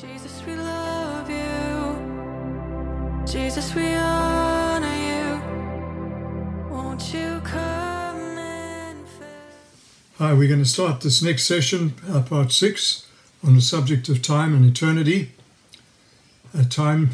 Jesus, we love you. Jesus, we honor you. Won't you come and fill? Hi, we're going to start this next session, part 6, on the subject of time and eternity. A time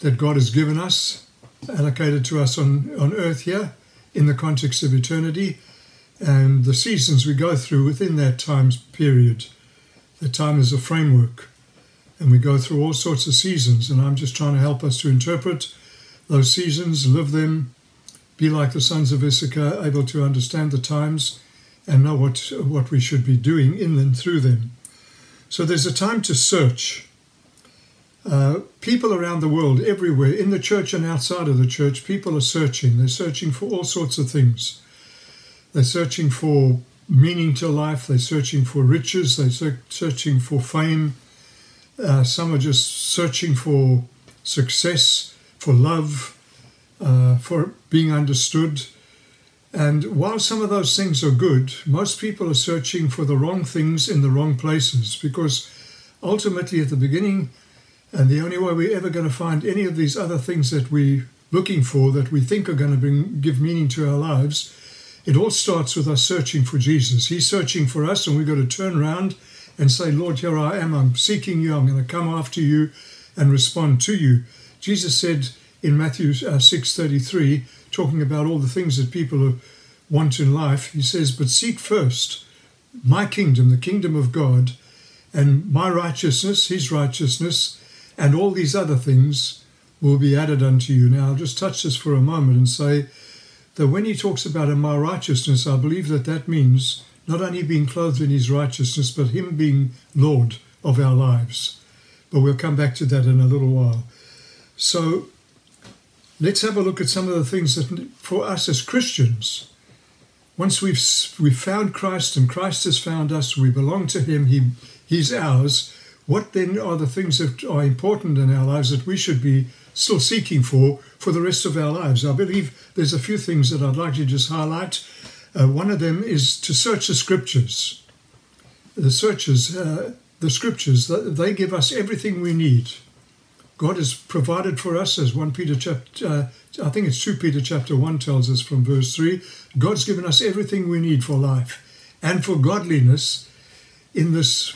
that God has given us, allocated to us on earth here, in the context of eternity, and the seasons we go through within that time period. The time is a framework, and we go through all sorts of seasons, and I'm just trying to help us to interpret those seasons, live them, be like the sons of Issachar, able to understand the times and know what we should be doing in them, through them. So there's a time to search. People around the world, everywhere, in the church and outside of the church, people are searching. They're searching for all sorts of things. They're searching for meaning to life. They're searching for riches. They're searching for fame. Some are just searching for success, for love, for being understood. And while some of those things are good, most people are searching for the wrong things in the wrong places, because ultimately at the beginning, and the only way we're ever going to find any of these other things that we're looking for, that we think are going to give meaning to our lives, it all starts with us searching for Jesus. He's searching for us, and we've got to turn around and say, Lord, here I am. I'm seeking you. I'm going to come after you and respond to you. Jesus said in Matthew 6:33, talking about all the things that people want in life, he says, but seek first my kingdom, the kingdom of God, and my righteousness, his righteousness, and all these other things will be added unto you. Now, I'll just touch this for a moment and say that when he talks about my righteousness, I believe that that means not only being clothed in his righteousness, but him being Lord of our lives. But we'll come back to that in a little while. So let's have a look at some of the things that, for us as Christians, once we've found Christ and Christ has found us, we belong to him, he's ours, what then are the things that are important in our lives that we should be still seeking for the rest of our lives? I believe there's a few things that I'd like to just highlight. One of them is to search the Scriptures. The Scriptures, they give us everything we need. God has provided for us, as 2 Peter chapter 1 tells us from verse 3, God's given us everything we need for life and for godliness in this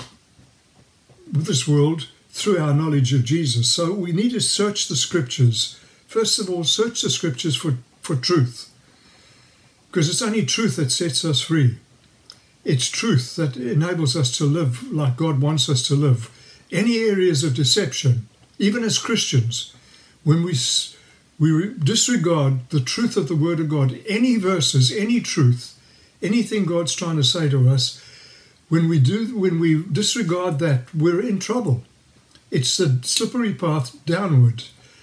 world through our knowledge of Jesus. So we need to search the Scriptures. First of all, search the Scriptures for truth. Because it's only truth that sets us free. It's truth that enables us to live like God wants us to live. Any areas of deception, even as Christians, when we disregard the truth of the Word of God, any verses, any truth, anything God's trying to say to us, when we disregard that, we're in trouble. It's the slippery path downward.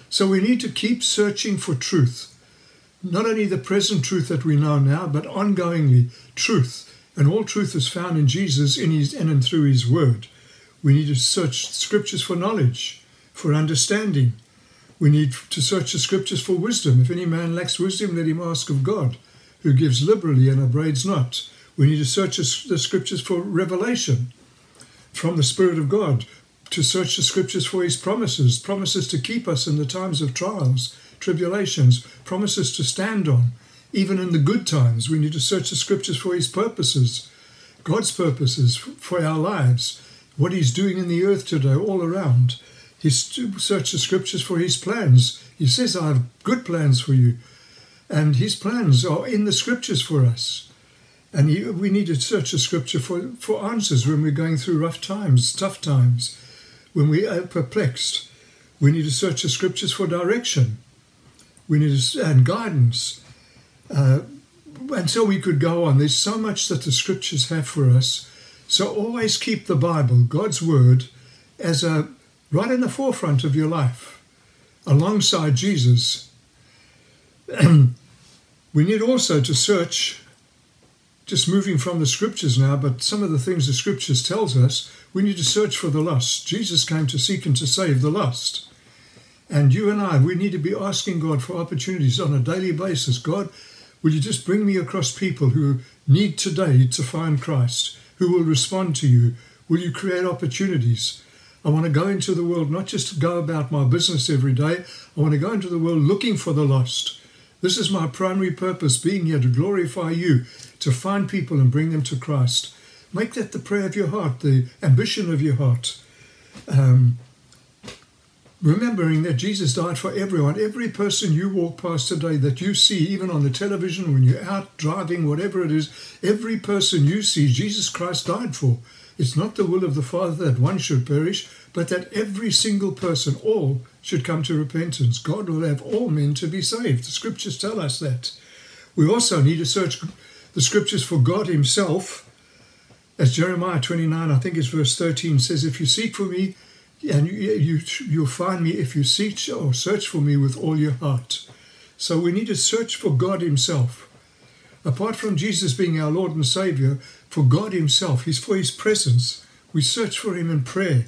So we need to keep searching for truth. Not only the present truth that we know now, but ongoingly truth. And all truth is found in Jesus, in his and through his word. We need to search Scriptures for knowledge, for understanding. We need to search the Scriptures for wisdom. If any man lacks wisdom, let him ask of God, who gives liberally and abrades not. We need to search the Scriptures for revelation from the Spirit of God, to search the Scriptures for his promises, promises to keep us in the times of trials, tribulations, promises to stand on. Even in the good times, we need to search the Scriptures for his purposes, God's purposes for our lives, what he's doing in the earth today, all around. Search the Scriptures for his plans. He says, I have good plans for you. And his plans are in the Scriptures for us. And we need to search the Scripture for answers when we're going through rough times, tough times, when we are perplexed. We need to search the Scriptures for direction. We need and guidance. And so we could go on. There's so much that the Scriptures have for us. So always keep the Bible, God's Word, as right in the forefront of your life, alongside Jesus. We need also to search, just moving from the Scriptures now, but some of the things the Scriptures tells us, we need to search for the lost. Jesus came to seek and to save the lost. And you and I, we need to be asking God for opportunities on a daily basis. God, will you just bring me across people who need today to find Christ, who will respond to you? Will you create opportunities? I want to go into the world, not just go about my business every day. I want to go into the world looking for the lost. This is my primary purpose, being here to glorify you, to find people and bring them to Christ. Make that the prayer of your heart, the ambition of your heart. Remembering that Jesus died for everyone. Every person you walk past today that you see, even on the television, when you're out driving, whatever it is, every person you see, Jesus Christ died for. It's not the will of the Father that one should perish, but that every single person, all, should come to repentance. God will have all men to be saved. The Scriptures tell us that. We also need to search the Scriptures for God himself. As Jeremiah 29, I think it's verse 13, says, if you seek for me, and you'll find me if you seek or search for me with all your heart. So we need to search for God himself. Apart from Jesus being our Lord and Savior, for God himself, for his presence, we search for him in prayer.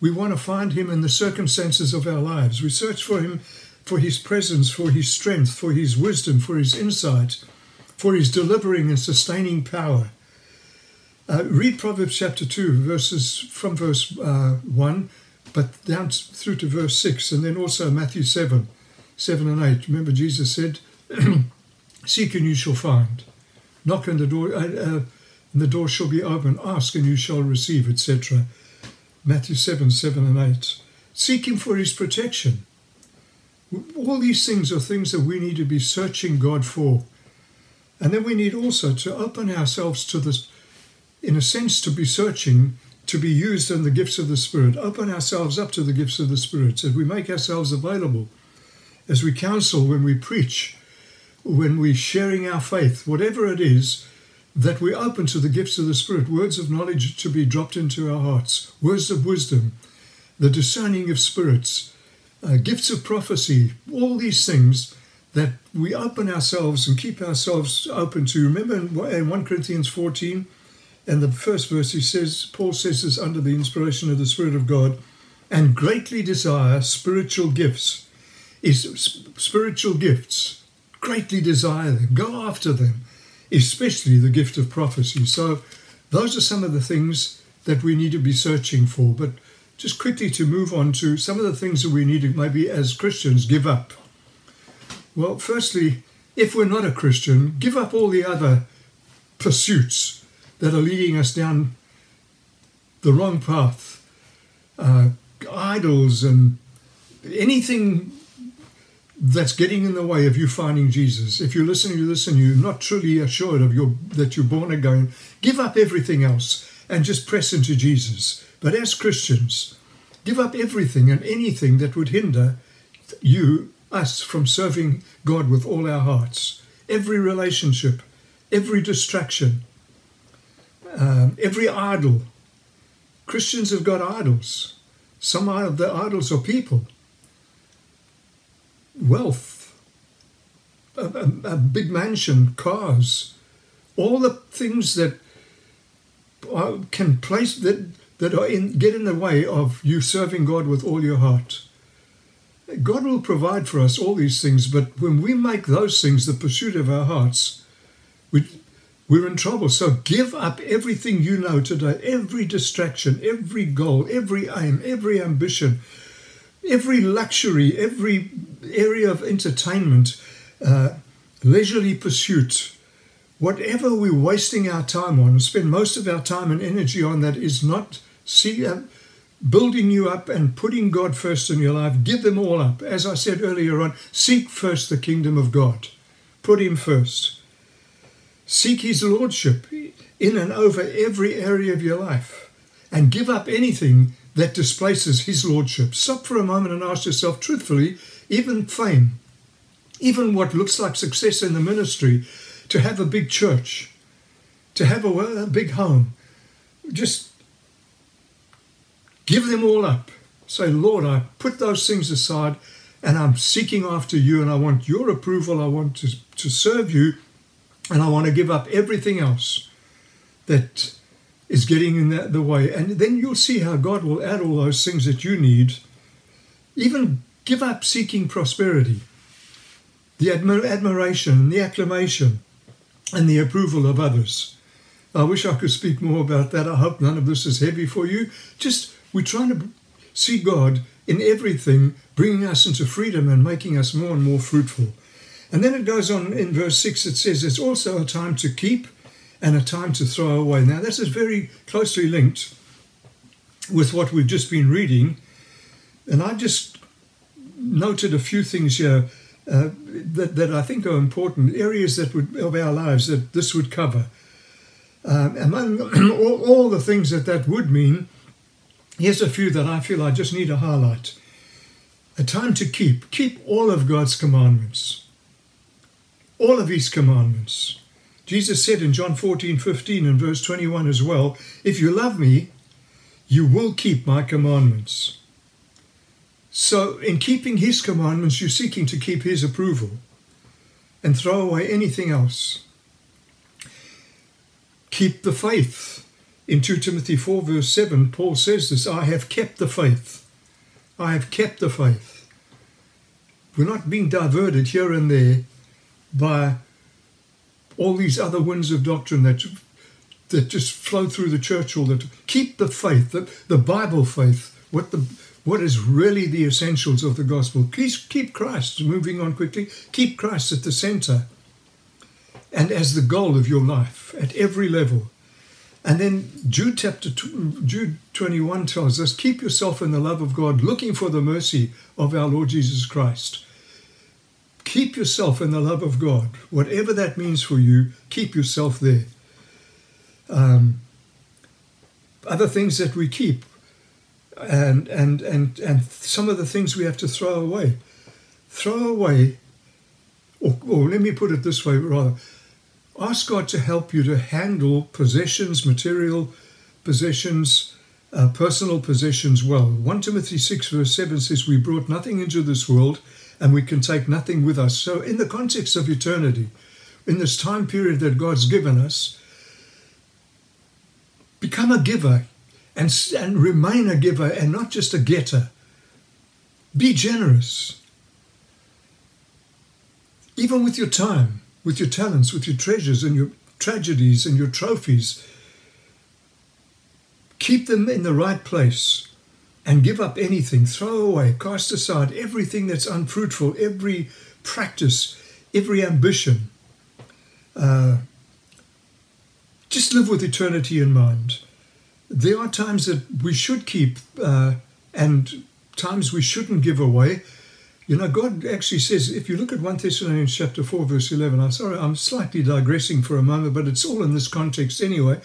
We want to find him in the circumstances of our lives. We search for him, for his presence, for his strength, for his wisdom, for his insight, for his delivering and sustaining power. Read Proverbs chapter 2, verse 1, but down through to verse 6, and then also Matthew 7 and 8. Remember Jesus said, seek and you shall find. Knock on the door, and the door shall be open. Ask and you shall receive, etc. Matthew 7, 7 and 8. Seek him for his protection. All these things are things that we need to be searching God for. And then we need also to open ourselves to this, in a sense, to be searching, to be used in the gifts of the Spirit. Open ourselves up to the gifts of the Spirit, so we make ourselves available as we counsel, when we preach, when we're sharing our faith, whatever it is, that we're open to the gifts of the Spirit, words of knowledge to be dropped into our hearts, words of wisdom, the discerning of spirits, gifts of prophecy, all these things that we open ourselves and keep ourselves open to. Remember in 1 Corinthians 14, and the first verse, Paul says this under the inspiration of the Spirit of God, and greatly desire spiritual gifts. Greatly desire them. Go after them, especially the gift of prophecy. So those are some of the things that we need to be searching for. But just quickly to move on to some of the things that we need to maybe as Christians give up. Well, firstly, if we're not a Christian, give up all the other pursuits that are leading us down the wrong path. Idols and anything that's getting in the way of you finding Jesus. If you're listening to this and you're not truly assured that you're born again, give up everything else and just press into Jesus. But as Christians, give up everything and anything that would hinder us from serving God with all our hearts. Every relationship, every distraction, every idol. Christians have got idols. Some of the idols are people, wealth, a big mansion, cars, all the things that get in the way of you serving God with all your heart. God will provide for us all these things, but when we make those things the pursuit of our hearts, we're in trouble. So give up everything you know today, every distraction, every goal, every aim, every ambition, every luxury, every area of entertainment, leisurely pursuit. Whatever we're wasting our time on, spend most of our time and energy on that is not building you up and putting God first in your life. Give them all up. As I said earlier on, seek first the kingdom of God. Put him first. Seek his lordship in and over every area of your life, and give up anything that displaces his lordship. Stop for a moment and ask yourself truthfully, even fame, even what looks like success in the ministry, to have a big church, to have a big home, just give them all up. Say, Lord, I put those things aside and I'm seeking after you, and I want your approval. I want to serve you. And I want to give up everything else that is getting in the way. And then you'll see how God will add all those things that you need. Even give up seeking prosperity, the admiration, the acclamation, and the approval of others. I wish I could speak more about that. I hope none of this is heavy for you. We're trying to See God in everything, bringing us into freedom and making us more and more fruitful. And then it goes on in verse 6, it says, it's also a time to keep and a time to throw away. Now, this is very closely linked with what we've just been reading. And I just noted a few things here that I think are important, areas that would, of our lives that this would cover. Among all the things that would mean, here's a few that I feel I just need to highlight. A time to keep all of God's commandments, all of his commandments. Jesus said in John 14:15 and verse 21 as well, if you love me, you will keep my commandments. So in keeping his commandments, you're seeking to keep his approval and throw away anything else. Keep the faith. In 2 Timothy 4 verse 7, Paul says this, I have kept the faith. I have kept the faith. We're not being diverted here and there by all these other winds of doctrine that just flow through the church all the time. Keep the faith, the Bible faith, what is really the essentials of the gospel. Please keep Christ, moving on quickly, keep Christ at the center and as the goal of your life at every level. And then Jude 21 tells us, keep yourself in the love of God, looking for the mercy of our Lord Jesus Christ. Keep yourself in the love of God. Whatever that means for you, keep yourself there. Other things that we keep and some of the things we have to throw away. Throw away, or let me put it this way rather, ask God to help you to handle possessions, material possessions, personal possessions well. 1 Timothy 6 verse 7 says, we brought nothing into this world and we can take nothing with us. So in the context of eternity, in this time period that God's given us, become a giver and remain a giver and not just a getter. Be generous. Even with your time, with your talents, with your treasures and your tragedies and your trophies. Keep them in the right place and give up anything. Throw away, cast aside everything that's unfruitful, every practice, every ambition. Just live with eternity in mind. There are times that we should keep and times we shouldn't give away. You know, God actually says, if you look at 1 Thessalonians chapter 4, verse 11, I'm sorry, I'm slightly digressing for a moment, but it's all in this context anyway.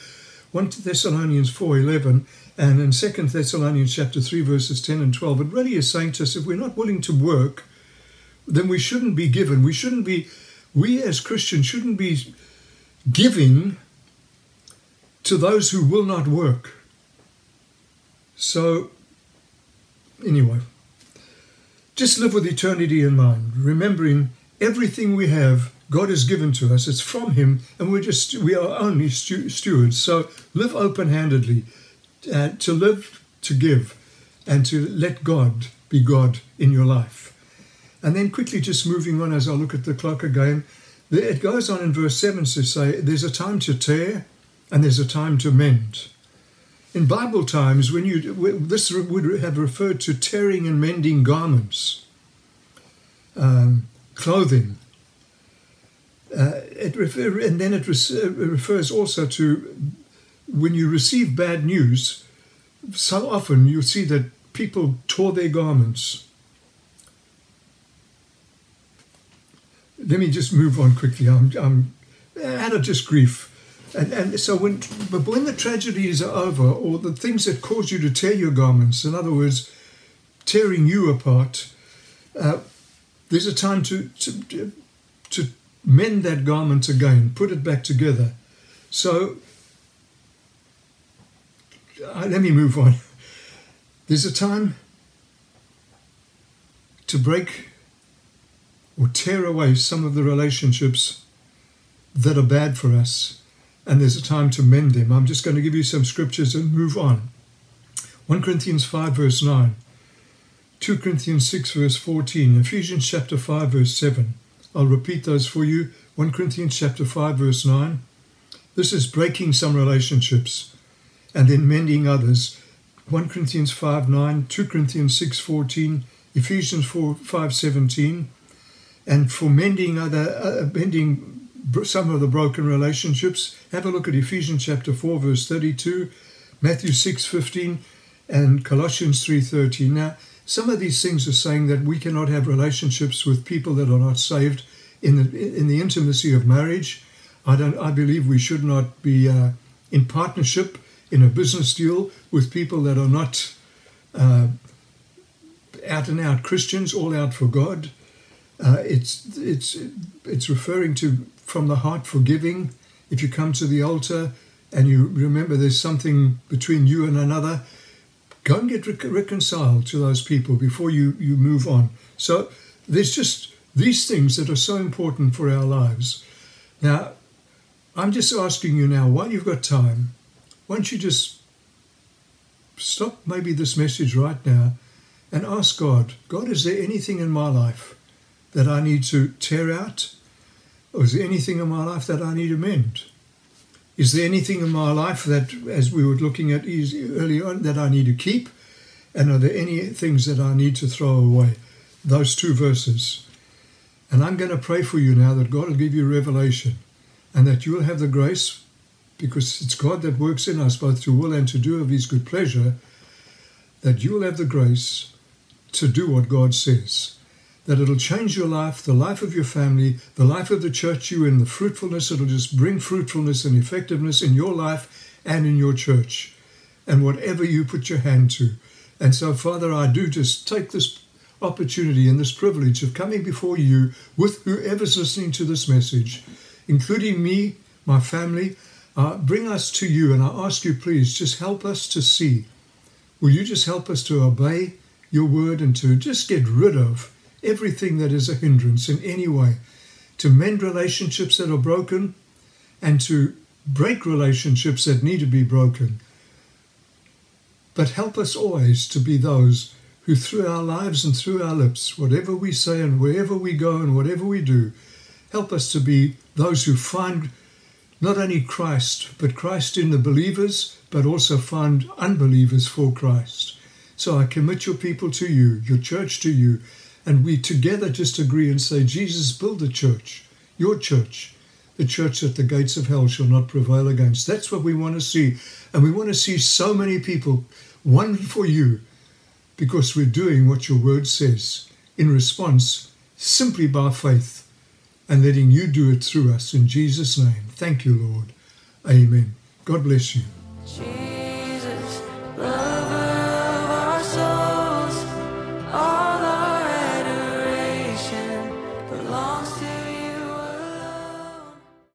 1 Thessalonians 4:11 and in 2 Thessalonians chapter 3, verses 10 and 12, it really is saying to us, if we're not willing to work, then we shouldn't be given. We as Christians shouldn't be giving to those who will not work. So, anyway. Just live with eternity in mind, remembering everything we have, God has given to us. It's from him, and we are only stewards. So live open-handedly, to live, to give, and to let God be God in your life. And then quickly just moving on as I look at the clock again, it goes on in verse 7 to say, there's a time to tear and there's a time to mend. In Bible times, this would have referred to tearing and mending garments, clothing. It refers also to when you receive bad news, so often you'll see that people tore their garments. Let me just move on quickly. I'm out of just grief. And so when the tragedies are over, or the things that cause you to tear your garments, in other words, tearing you apart, there's a time to mend that garment again, put it back together. So let me move on. There's a time to break or tear away some of the relationships that are bad for us. And there's a time to mend them. I'm just going to give you some scriptures and move on. 1 Corinthians 5 verse 9, 2 Corinthians 6 verse 14, Ephesians chapter 5 verse 7. I'll repeat those for you. 1 Corinthians chapter 5 verse 9. This is breaking some relationships and then mending others. 1 Corinthians 5:9, 2 Corinthians 6:14, Ephesians 4:5-17, and for mending some of the broken relationships, have a look at Ephesians chapter 4, verse 32, Matthew 6:15, and Colossians 3:13. Now, some of these things are saying that we cannot have relationships with people that are not saved in the intimacy of marriage. I believe we should not be in partnership in a business deal with people that are not out and out Christians, all out for God. It's referring to from the heart forgiving. If you come to the altar and you remember there's something between you and another, go and get reconciled to those people before you move on. So there's just these things that are so important for our lives. Now, I'm just asking you now, while you've got time, why don't you just stop maybe this message right now and ask God, is there anything in my life that I need to tear out? Or is there anything in my life that I need to mend? Is there anything in my life that, as we were looking at early on, that I need to keep? And are there any things that I need to throw away? Those two verses. And I'm going to pray for you now that God will give you revelation and that you will have the grace, because it's God that works in us both to will and to do of his good pleasure, that you will have the grace to do what God says, that it'll change your life, the life of your family, the life of the church you're in, the fruitfulness. It'll just bring fruitfulness and effectiveness in your life and in your church and whatever you put your hand to. And so, Father, I do just take this opportunity and this privilege of coming before you with whoever's listening to this message, including me, my family. Bring us to you, and I ask you, please, just help us to see. Will you just help us to obey your word and to just get rid of everything that is a hindrance in any way, to mend relationships that are broken and to break relationships that need to be broken. But help us always to be those who through our lives and through our lips, whatever we say and wherever we go and whatever we do, help us to be those who find not only Christ, but Christ in the believers, but also find unbelievers for Christ. So I commit your people to you, your church to you, and we together just agree and say, Jesus, build a church, your church, the church that the gates of hell shall not prevail against. That's what we want to see. And we want to see so many people, one for you, because we're doing what your word says in response simply by faith and letting you do it through us in Jesus' name. Thank you, Lord. Amen. God bless you.